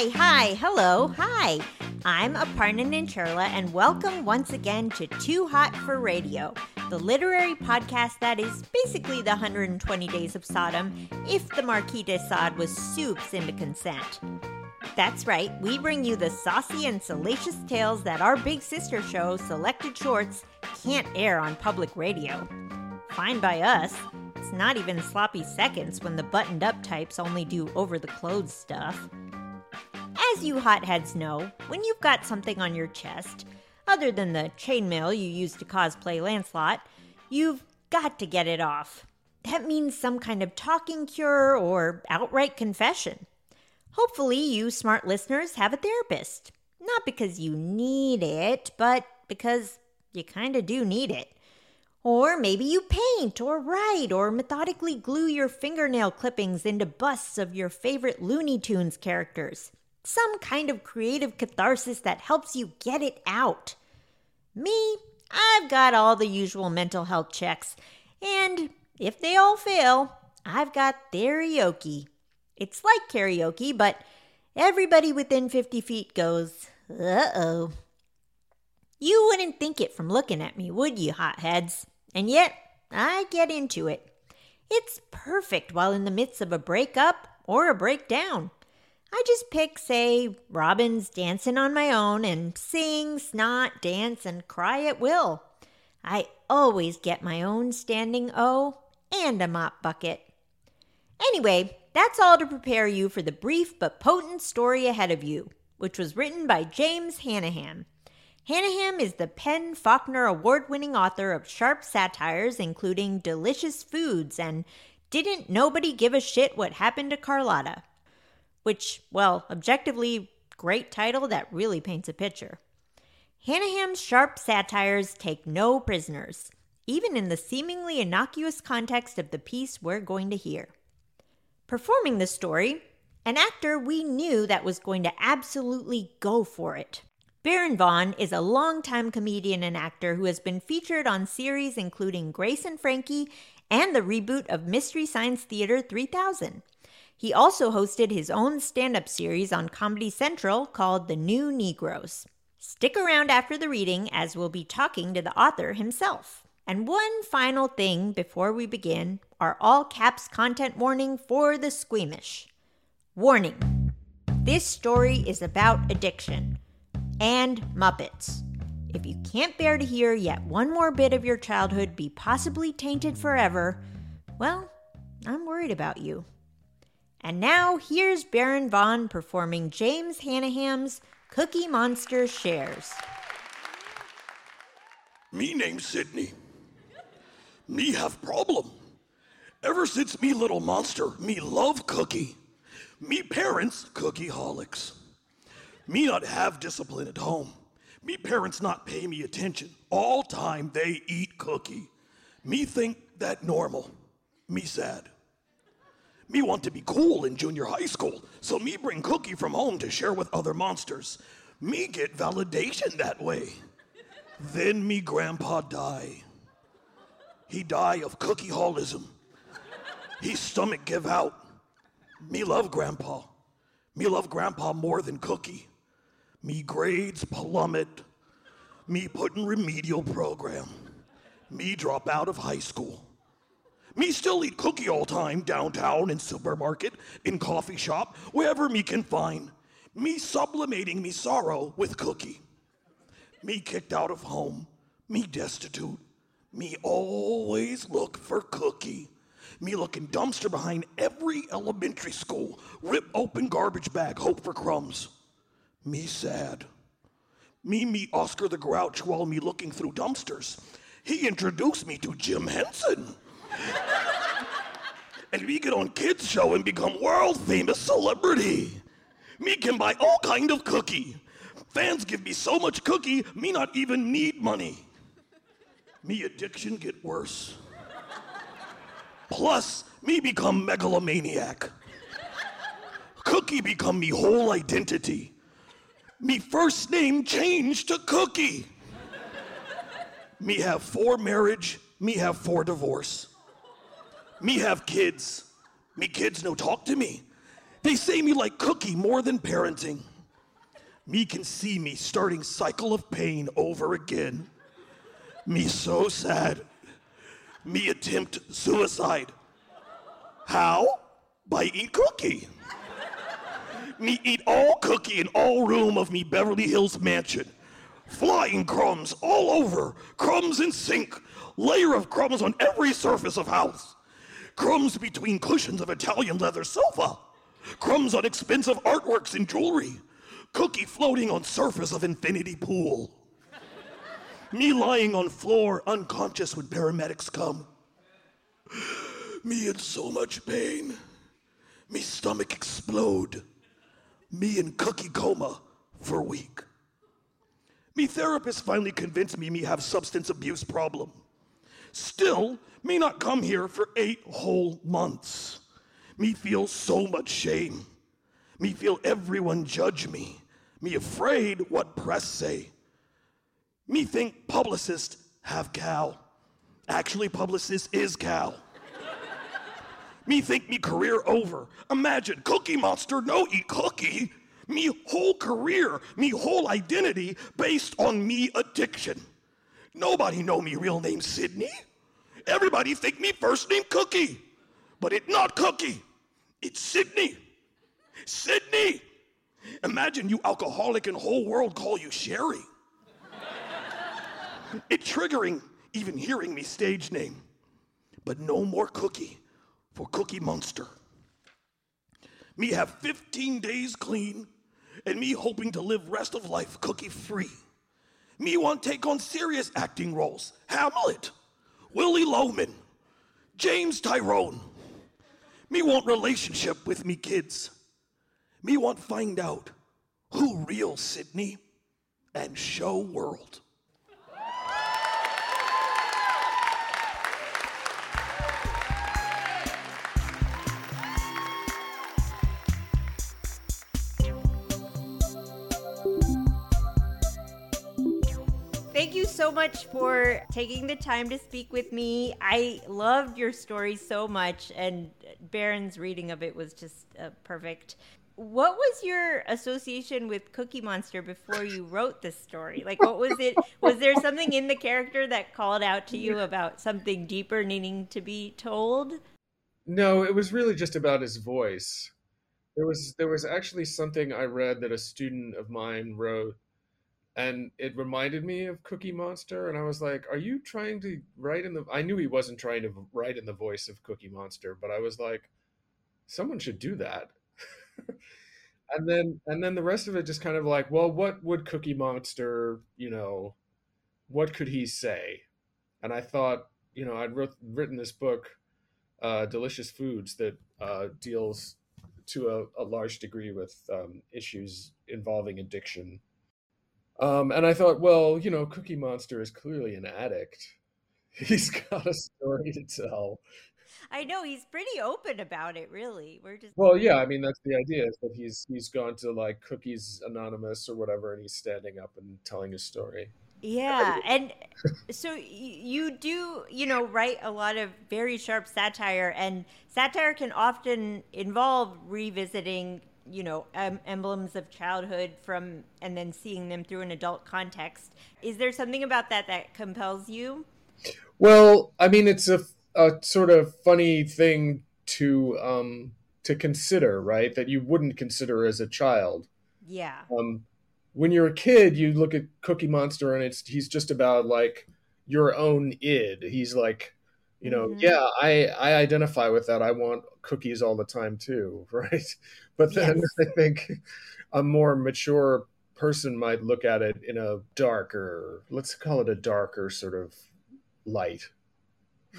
Hi, hello, hi. I'm Aparna Nancherla, and welcome once again to Too Hot for Radio, the literary podcast that is basically the 120 Days of Sodom, if the Marquis de Sade was souped into consent. That's right, we bring you the saucy and salacious tales that our big sister show, Selected Shorts, can't air on public radio. Fine by us. It's not even sloppy seconds when the buttoned-up types only do over-the-clothes stuff. As you hotheads know, when you've got something on your chest, other than the chainmail you used to cosplay Lancelot, you've got to get it off. That means some kind of talking cure or outright confession. Hopefully, you smart listeners have a therapist. Not because you need it, but because you kinda do need it. Or maybe you paint or write or methodically glue your fingernail clippings into busts of your favorite Looney Tunes characters. Some kind of creative catharsis that helps you get it out. Me, I've got all the usual mental health checks, and if they all fail, I've got therioke. It's like karaoke, but everybody within 50 feet goes, uh-oh. You wouldn't think it from looking at me, would you, hotheads? And yet, I get into it. It's perfect while in the midst of a breakup or a breakdown. I just pick, say, Robin's Dancing on My Own and sing, snot, dance, and cry at will. I always get my own standing O and a mop bucket. Anyway, that's all to prepare you for the brief but potent story ahead of you, which was written by James Hannaham. Hannaham is the Penn Faulkner Award-winning author of sharp satires including Delicious Foods and Didn't Nobody Give a Shit What Happened to Carlotta, which, well, objectively, great title that really paints a picture. Hannaham's sharp satires take no prisoners, even in the seemingly innocuous context of the piece we're going to hear. Performing the story, an actor we knew that was going to absolutely go for it. Baron Vaughn is a longtime comedian and actor who has been featured on series including Grace and Frankie and the reboot of Mystery Science Theater 3000. He also hosted his own stand-up series on Comedy Central called The New Negroes. Stick around after the reading as we'll be talking to the author himself. And one final thing before we begin, our all-caps content warning for the squeamish. Warning, this story is about addiction and Muppets. If you can't bear to hear yet one more bit of your childhood be possibly tainted forever, well, I'm worried about you. And now, here's Baron Vaughn performing James Hannaham's Cookie Monster Shares. Me name's Sydney. Me have problem. Ever since me little monster, me love cookie. Me parents cookie-holics. Me not have discipline at home. Me parents not pay me attention. All time they eat cookie. Me think that normal. Me sad. Me want to be cool in junior high school, so me bring cookie from home to share with other monsters. Me get validation that way. Then me grandpa die. He die of cookie-holism. His stomach give out. Me love grandpa. Me love grandpa more than cookie. Me grades plummet. Me put in remedial program. Me drop out of high school. Me still eat cookie all time, downtown, in supermarket, in coffee shop, wherever me can find. Me sublimating me sorrow with cookie. Me kicked out of home. Me destitute. Me always look for cookie. Me looking dumpster behind every elementary school. Rip open garbage bag, hope for crumbs. Me sad. Me meet Oscar the Grouch while me looking through dumpsters. He introduced me to Jim Henson. And we get on kids show and become world famous celebrity. Me can buy all kind of cookie. Fans give me so much cookie, me not even need money. Me addiction get worse. Plus, me become megalomaniac. Cookie become me whole identity. Me first name changed to Cookie. Me have 4 marriage, me have 4 divorce. Me have kids. Me kids no talk to me. They say me like Cookie more than parenting. Me can see me starting cycle of pain over again. Me so sad. Me attempt suicide. How? By eat Cookie. Me eat all Cookie in all room of me Beverly Hills mansion. Flying crumbs all over. Crumbs in sink. Layer of crumbs on every surface of house. Crumbs between cushions of Italian leather sofa. Crumbs on expensive artworks and jewelry. Cookie floating on surface of infinity pool. Me lying on floor unconscious when paramedics come. Me in so much pain. Me stomach explode. Me in Cookie coma for a week. Me therapist finally convinced me have substance abuse problem. Still, me not come here for 8 whole months. Me feel so much shame. Me feel everyone judge me. Me afraid what press say. Me think publicists have cow. Actually, publicist is cow. Me think me career over. Imagine Cookie Monster, no eat Cookie. Me whole career, me whole identity based on me addiction. Nobody know me real name Sydney. Everybody think me first name Cookie. But it not Cookie. It's Sydney. Sydney. Imagine you alcoholic and whole world call you Sherry. It triggering even hearing me stage name. But no more Cookie for Cookie Monster. Me have 15 days clean and me hoping to live rest of life cookie free. Me want take on serious acting roles. Hamlet, Willy Loman, James Tyrone. Me want relationship with me kids. Me want find out who real Sydney and show world. Thank you so much for taking the time to speak with me. I loved your story so much, and Baron's reading of it was just perfect. What was your association with Cookie Monster before you wrote this story? Like, what was it? Was there something in the character that called out to you about something deeper needing to be told? No, it was really just about his voice. There was actually something I read that a student of mine wrote, and it reminded me of Cookie Monster. And I was like, are you trying to write in the... I knew he wasn't trying to write in the voice of Cookie Monster, but I was like, someone should do that. and then the rest of it just kind of like, well, what would Cookie Monster, what could he say? And I thought, I'd written this book, Delicious Foods, that deals to a large degree with issues involving addiction. And I thought, well, Cookie Monster is clearly an addict. He's got a story to tell. I know, he's pretty open about it, really. Well, yeah, I mean, that's the idea, is that he's gone to like Cookies Anonymous or whatever, and he's standing up and telling his story. Yeah, and so you do, write a lot of very sharp satire, and satire can often involve revisiting emblems of childhood and then seeing them through an adult context. Is there something about that compels you? Well, I mean, it's a sort of funny thing to consider, right? That you wouldn't consider as a child. Yeah. When you're a kid, you look at Cookie Monster and he's just about like your own id. He's like, mm-hmm. Yeah, I identify with that. I want cookies all the time too, right? But then yes. I think a more mature person might look at it in a darker, let's call it a darker sort of light.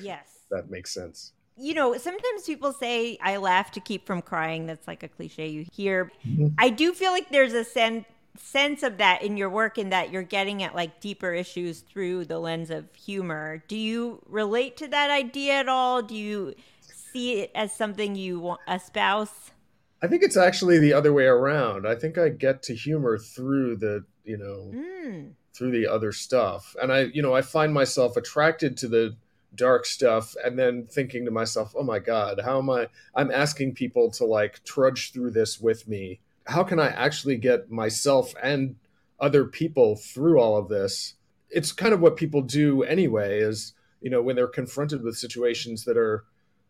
Yes. That makes sense. Sometimes people say, I laugh to keep from crying. That's like a cliche you hear. Mm-hmm. I do feel like there's a sense of that in your work, in that you're getting at like deeper issues through the lens of humor. Do you relate to that idea at all? Do you see it as something you espouse? I think it's actually the other way around. I think I get to humor through the, through the other stuff. And I find myself attracted to the dark stuff, and then thinking to myself, oh my God, how am I'm asking people to like trudge through this with me. How can I actually get myself and other people through all of this? It's kind of what people do anyway is, you know, when they're confronted with situations that are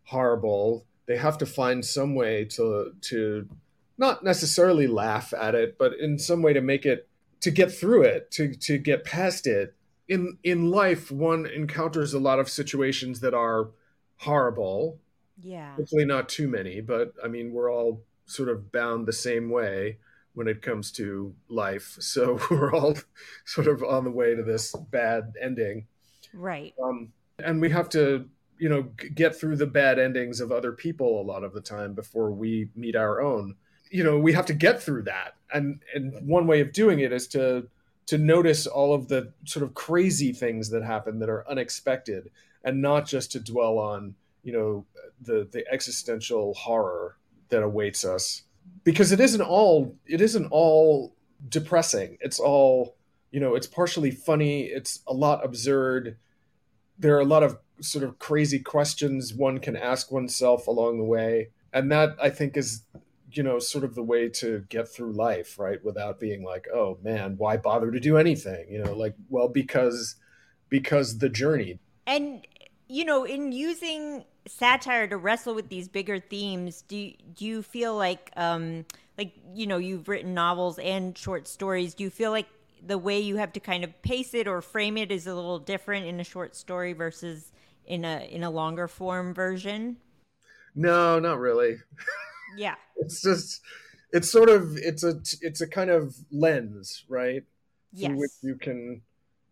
horrible, they have to find some way to not necessarily laugh at it, but in some way to make it, to get through it, to get past it. In life, one encounters a lot of situations that are horrible. Yeah. Hopefully not too many, but I mean, we're all sort of bound the same way when it comes to life. So we're all sort of on the way to this bad ending. Right. And we have to, you know, get through the bad endings of other people a lot of the time before we meet our own. You know, we have to get through that. And one way of doing it is to notice all of the sort of crazy things that happen that are unexpected, and not just to dwell on, you know, the existential horror that awaits us, because it isn't all depressing. It's all, you know, it's partially funny. It's a lot absurd. There are a lot of sort of crazy questions one can ask oneself along the way. And that, I think, is, you know, sort of the way to get through life, right? Without being like, oh man, why bother to do anything? You know, like, well, because the journey. And, you know, in using satire to wrestle with these bigger themes, do you feel like, you know, you've written novels and short stories. Do you feel like the way you have to kind of pace it or frame it is a little different in a short story versus in a longer form version? No, not really. Yeah. It's just, it's sort of, it's a kind of lens, right? Yes. Through which you can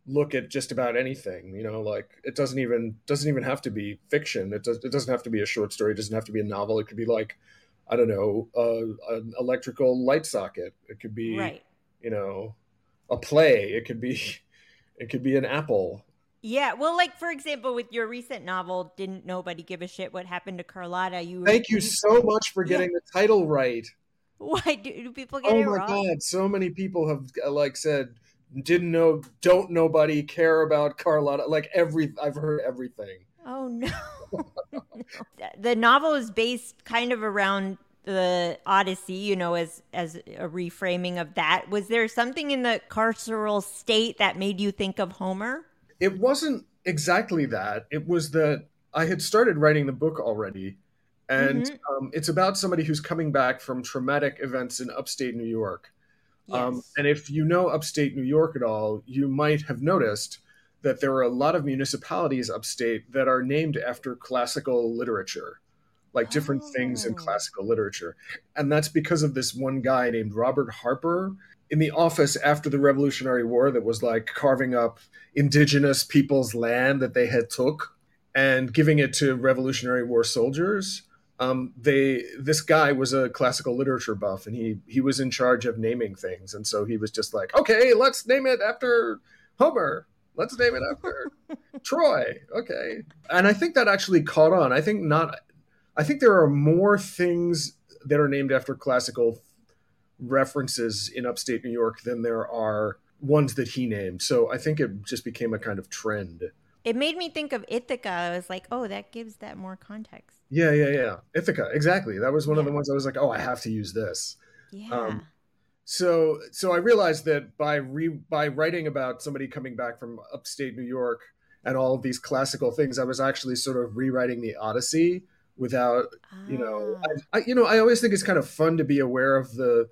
look at just about anything, you know, like it doesn't even have to be fiction. It doesn't have to be a short story. It doesn't have to be a novel. It could be like, I don't know, an electrical light socket. It could be, right, you know, a play. It could be an apple. Yeah, well, like, for example, with your recent novel, Didn't Nobody Give a Shit What Happened to Carlotta? Thank you so much for getting the title right. Why do people get it wrong? Oh, my God. So many people have, like, said, don't nobody care about Carlotta? Like, I've heard everything. Oh, no. The novel is based kind of around the Odyssey, you know, as a reframing of that. Was there something in the carceral state that made you think of Homer? It wasn't exactly that. It was that I had started writing the book already, and it's about somebody who's coming back from traumatic events in upstate New York. Yes. And if you know upstate New York at all, you might have noticed that there are a lot of municipalities upstate that are named after classical literature, like different things in classical literature. And that's because of this one guy named Robert Harper, in the office after the Revolutionary War, that was like carving up indigenous people's land that they had took and giving it to Revolutionary War soldiers. This guy was a classical literature buff, and he was in charge of naming things. And so he was just like, okay, let's name it after Homer. Let's name it after Troy. Okay. And I think that actually caught on. I think there are more things that are named after classical references in upstate New York than there are ones that he named. So I think it just became a kind of trend. It made me think of Ithaca. I was like, oh, that gives that more context. Yeah. Ithaca, exactly. That was one of the ones I was like, oh, I have to use this. Yeah. So I realized that by writing about somebody coming back from upstate New York and all of these classical things, I was actually sort of rewriting the Odyssey without, you know, I always think it's kind of fun to be aware of the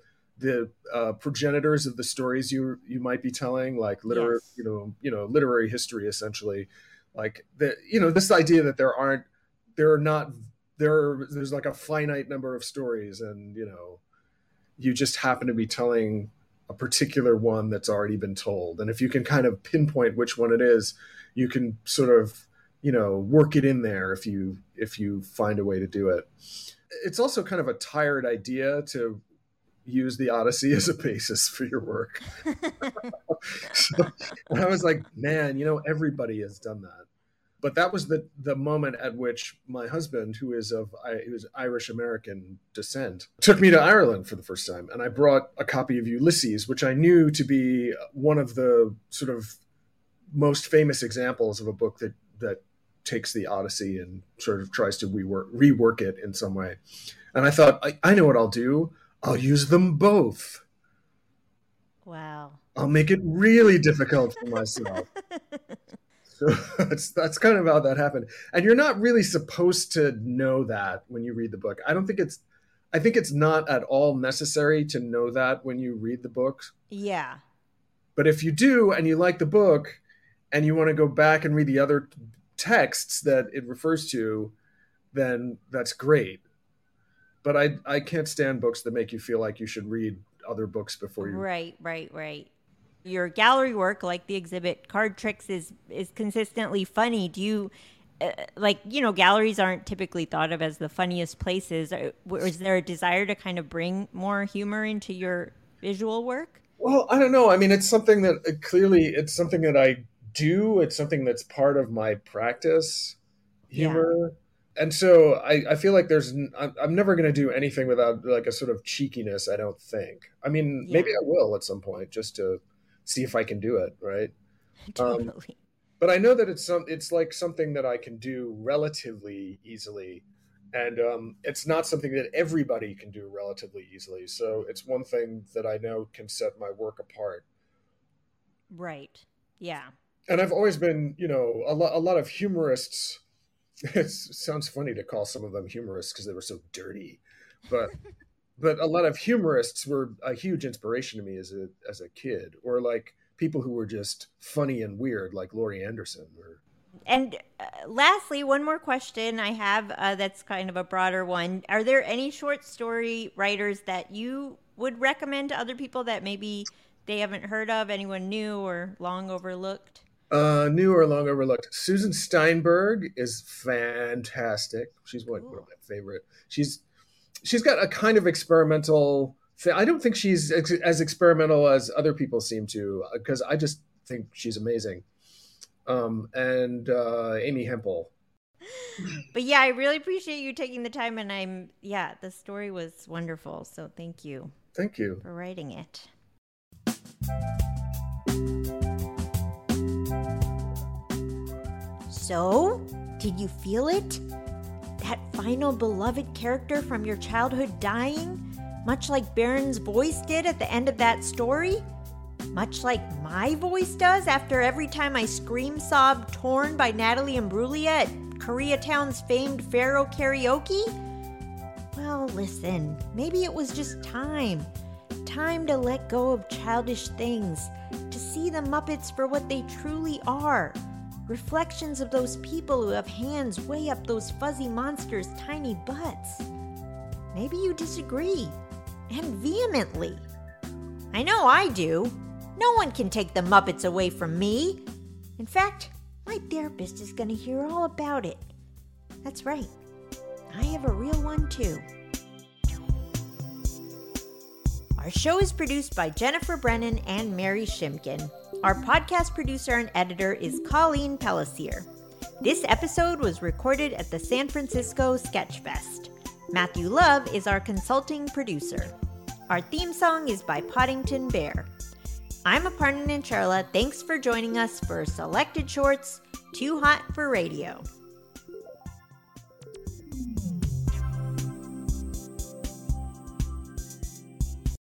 progenitors of the stories you might be telling, like literary, yes, you know, literary history, essentially, like the, you know, this idea that there's like a finite number of stories, and, you know, you just happen to be telling a particular one that's already been told. And if you can kind of pinpoint which one it is, you can sort of, you know, work it in there if you find a way to do it. It's also kind of a tired idea to use the Odyssey as a basis for your work. So, and I was like, man, you know, everybody has done that. But that was the moment at which my husband, who is Irish-American descent, took me to Ireland for the first time. And I brought a copy of Ulysses, which I knew to be one of the sort of most famous examples of a book that takes the Odyssey and sort of tries to rework it in some way. And I thought, I know what I'll do. I'll use them both. Wow. I'll make it really difficult for myself. So that's kind of how that happened. And you're not really supposed to know that when you read the book. I think it's not at all necessary to know that when you read the book. Yeah. But if you do and you like the book and you want to go back and read the other texts that it refers to, then that's great. But I can't stand books that make you feel like you should read other books before you... Right. Your gallery work, like the exhibit Card Tricks, is consistently funny. Do you... galleries aren't typically thought of as the funniest places. Is there a desire to kind of bring more humor into your visual work? Well, I don't know. I mean, it's something that I do. It's something that's part of my practice, humor. Yeah. And so I feel like I'm never going to do anything without like a sort of cheekiness, I don't think. I mean, maybe I will at some point just to see if I can do it, right? Totally. But I know that it's like something that I can do relatively easily, and it's not something that everybody can do relatively easily. So it's one thing that I know can set my work apart. Right. Yeah. And I've always been, a lot of humorists. It sounds funny to call some of them humorists because they were so dirty, but a lot of humorists were a huge inspiration to me as a kid, or like people who were just funny and weird, like Laurie Anderson. And lastly, one more question I have that's kind of a broader one. Are there any short story writers that you would recommend to other people that maybe they haven't heard of, anyone new or long overlooked? Susan Steinberg is fantastic. She's one of my favorite. She's got a kind of experimental... I don't think she's as experimental as other people seem to, because I just think she's amazing. And Amy Hempel. But yeah, I really appreciate you taking the time. And the story was wonderful. So thank you. Thank you. For writing it. So, did you feel it? That final beloved character from your childhood dying? Much like Baron's voice did at the end of that story? Much like my voice does after every time I scream sob Torn by Natalie Imbruglia at Koreatown's famed Faro Karaoke? Well, listen, maybe it was just time. Time to let go of childish things, to see the Muppets for what they truly are. Reflections of those people who have hands way up those fuzzy monsters' tiny butts. Maybe you disagree. And vehemently. I know I do. No one can take the Muppets away from me. In fact, my therapist is going to hear all about it. That's right. I have a real one, too. Our show is produced by Jennifer Brennan and Mary Shimkin. Our podcast producer and editor is Colleen Pellissier. This episode was recorded at the San Francisco Sketchfest. Matthew Love is our consulting producer. Our theme song is by Poddington Bear. I'm Aparna Nancherla. Thanks for joining us for Selected Shorts, Too Hot for Radio.